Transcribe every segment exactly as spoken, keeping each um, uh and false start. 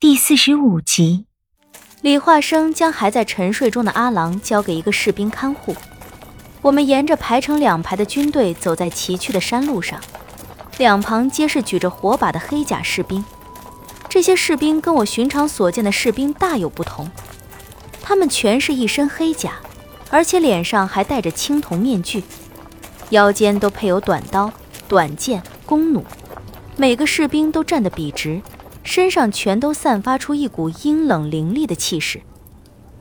第四十五集，李化生将还在沉睡中的阿郎交给一个士兵看护。我们沿着排成两排的军队走在崎岖的山路上，两旁皆是举着火把的黑甲士兵。这些士兵跟我寻常所见的士兵大有不同，他们全是一身黑甲，而且脸上还戴着青铜面具，腰间都配有短刀、短剑、弓弩。每个士兵都站得笔直，身上全都散发出一股阴冷凌厉的气势，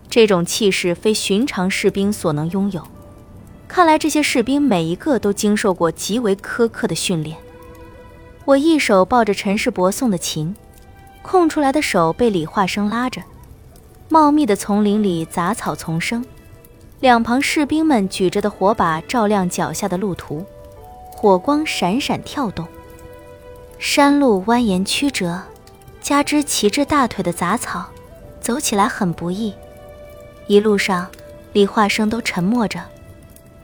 这种气势非寻常士兵所能拥有。看来这些士兵每一个都经受过极为苛刻的训练。我一手抱着陈世伯送的琴，空出来的手被李化生拉着。茂密的丛林里杂草丛生，两旁士兵们举着的火把照亮脚下的路途，火光闪闪跳动。山路蜿蜒曲折，加之齐至大腿的杂草，走起来很不易。一路上李化生都沉默着，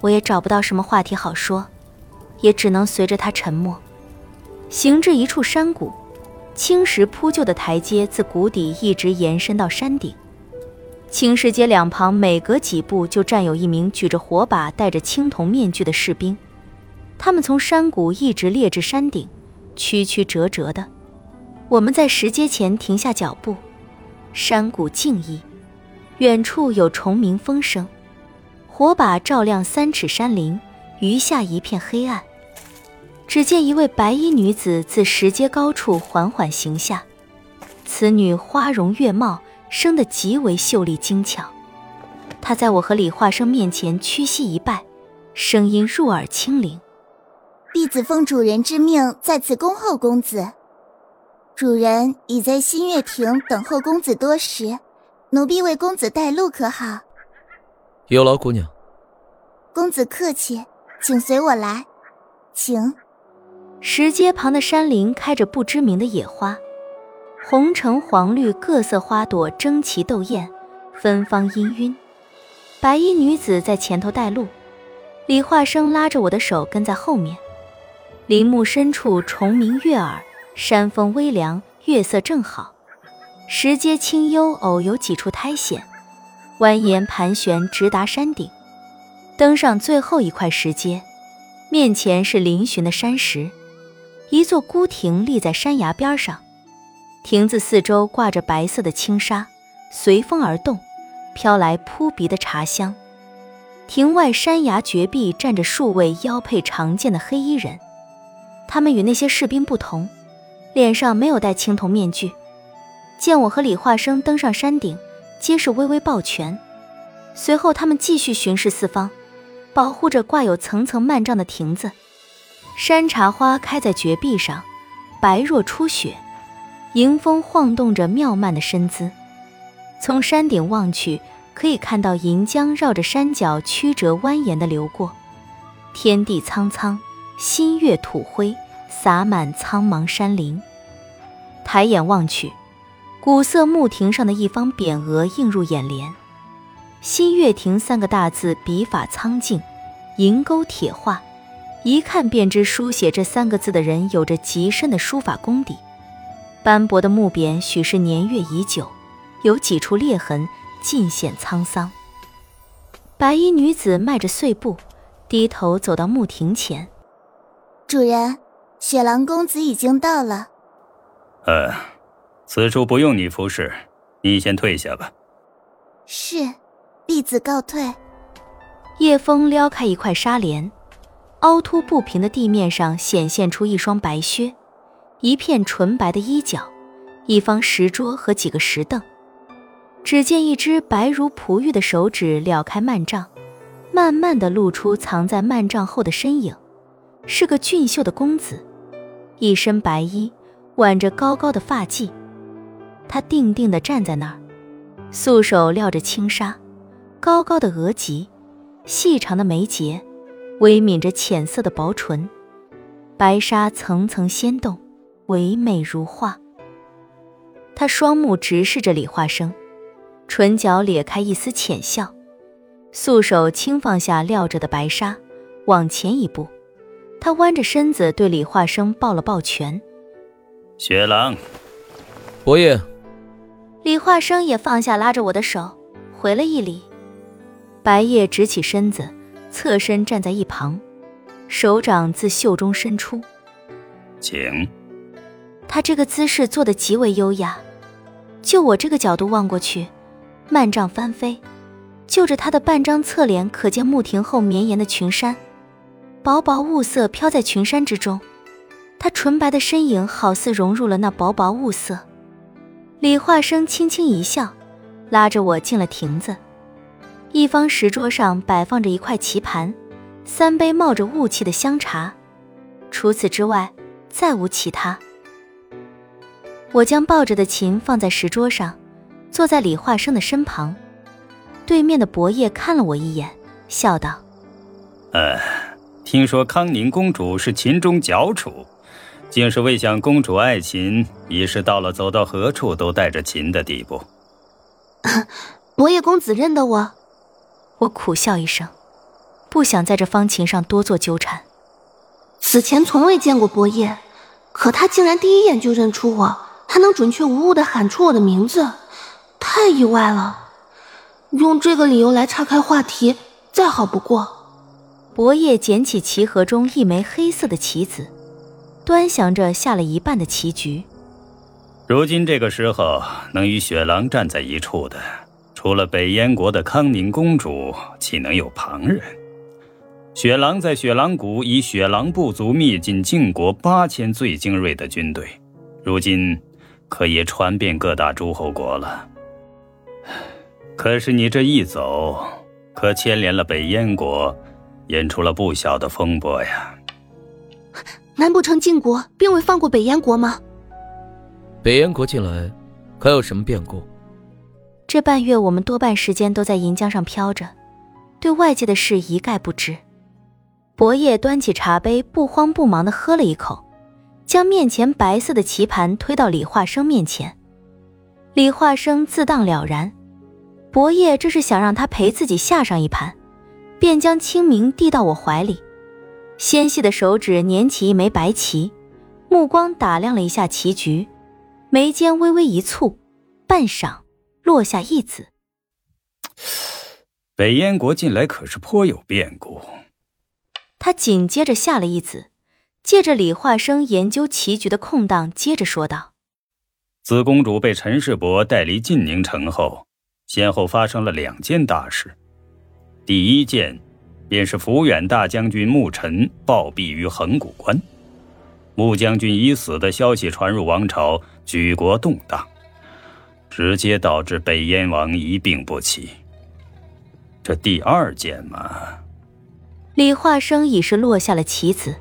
我也找不到什么话题好说，也只能随着他沉默。行至一处山谷，青石铺就的台阶自谷底一直延伸到山顶。青石阶两旁每隔几步就站有一名举着火把戴着青铜面具的士兵，他们从山谷一直列至山顶，曲曲折折的。我们在石阶前停下脚步，山谷静谧，远处有虫鸣风声，火把照亮三尺山林，余下一片黑暗。只见一位白衣女子自石阶高处缓缓行下，此女花容月貌，生得极为秀丽精巧。她在我和李化生面前屈膝一拜，声音入耳清灵：“弟子奉主人之命在此恭候公子。主人已在新月亭等候公子多时，奴婢为公子带路可好？”“有劳姑娘。”“公子客气，请随我来。”“请。”石阶旁的山林开着不知名的野花，红橙黄绿各色花朵争奇斗艳，芬芳氤氲。白衣女子在前头带路，李化生拉着我的手跟在后面。林木深处虫鸣悦耳，山风微凉，月色正好。石阶清幽，偶有几处苔藓蜿蜒盘旋，直达山顶。登上最后一块石阶，面前是嶙峋的山石，一座孤亭立在山崖边上，亭子四周挂着白色的轻纱，随风而动，飘来扑鼻的茶香。亭外山崖绝壁站着数位腰佩长剑的黑衣人，他们与那些士兵不同，脸上没有戴青铜面具。见我和李化生登上山顶，皆是微微抱拳，随后他们继续巡视四方，保护着挂有层层幔帐的亭子。山茶花开在绝壁上，白若初雪，迎风晃动着妙曼的身姿。从山顶望去，可以看到银江绕着山脚曲折蜿蜒地流过，天地苍苍，新月土灰洒满苍茫山林。抬眼望去，古色木亭上的一方匾额映入眼帘，新月亭三个大字笔法苍劲，银钩铁画，一看便知书写这三个字的人有着极深的书法功底。斑驳的木匾许是年月已久，有几处裂痕，尽显沧桑。白衣女子迈着碎步，低头走到木亭前。“主人，雪狼公子已经到了。”“呃，此处不用你服侍，你先退下吧。”“是，弟子告退。”夜风撩开一块纱帘，凹凸不平的地面上显现出一双白靴，一片纯白的衣角，一方石桌和几个石凳。只见一只白如璞玉的手指撩开幔帐，慢慢地露出藏在幔帐后的身影，是个俊秀的公子，一身白衣，挽着高高的发髻。他定定地站在那儿，素手撩着轻纱，高高的额脊，细长的眉睫，微抿着浅色的薄唇，白纱层层掀动，唯美如画。他双目直视着李化生，唇角咧开一丝浅笑，素手轻放下撂着的白纱，往前一步，他弯着身子对李化生抱了抱拳：“雪狼，伯爷，李化生也放下拉着我的手，回了一礼。白夜直起身子，侧身站在一旁，手掌自袖中伸出。请。他这个姿势做得极为优雅，就我这个角度望过去，幔帐翻飞，就着他的半张侧脸可见幕庭后绵延的群山，薄薄雾色飘在群山之中，他纯白的身影好似融入了那薄薄雾色。李化生轻轻一笑，拉着我进了亭子。一方石桌上摆放着一块棋盘，三杯冒着雾气的香茶，除此之外再无其他。我将抱着的琴放在石桌上，坐在李化生的身旁。对面的伯业看了我一眼，笑道：呃，听说康宁公主是琴中翘楚，竟是未想公主爱琴，已是到了走到何处都带着琴的地步。伯业公子认得我？我苦笑一声，不想在这方琴上多做纠缠。此前从未见过伯业，可他竟然第一眼就认出我，他能准确无误地喊出我的名字，太意外了。用这个理由来岔开话题，再好不过。伯业捡起棋盒中一枚黑色的棋子，端详着下了一半的棋局。如今这个时候，能与雪狼站在一处的，除了北燕国的康宁公主，岂能有旁人？雪狼在雪狼谷以雪狼部族灭尽晋国八千最精锐的军队，如今可以传遍各大诸侯国了。可是你这一走，可牵连了北燕国，引出了不小的风波呀。难不成晋国并未放过北燕国吗？北燕国近来可有什么变故？这半月我们多半时间都在银江上飘着，对外界的事一概不知。伯业端起茶杯，不慌不忙地喝了一口，将面前白色的棋盘推到李化生面前。李化生自当了然，伯业这是想让他陪自己下上一盘，便将清明递到我怀里，纤细的手指捻起一枚白棋，目光打量了一下棋局，眉间微微一蹙，半晌落下一字。北燕国近来可是颇有变故。他紧接着下了一子，借着李化生研究棋局的空档，接着说道：自公主被陈世伯带离晋宁城后，先后发生了两件大事。第一件便是抚远大将军穆臣暴毙于函谷关，穆将军已死的消息传入王朝，举国动荡，直接导致北燕王一病不起。这第二件嘛。李化生已是落下了棋子，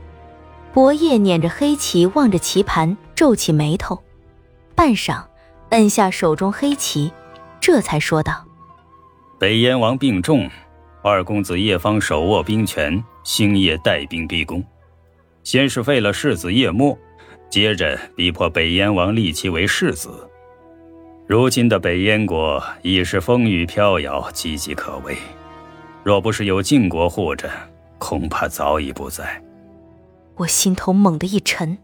伯业捻着黑棋望着棋盘，皱起眉头，半晌摁下手中黑棋，这才说道：北燕王病重，二公子叶方手握兵权，星夜带兵逼宫，先是废了世子叶末，接着逼迫北燕王立其为世子。如今的北燕国已是风雨飘摇，岌岌可危，若不是有晋国护着，恐怕早已不在。我心头猛地一沉。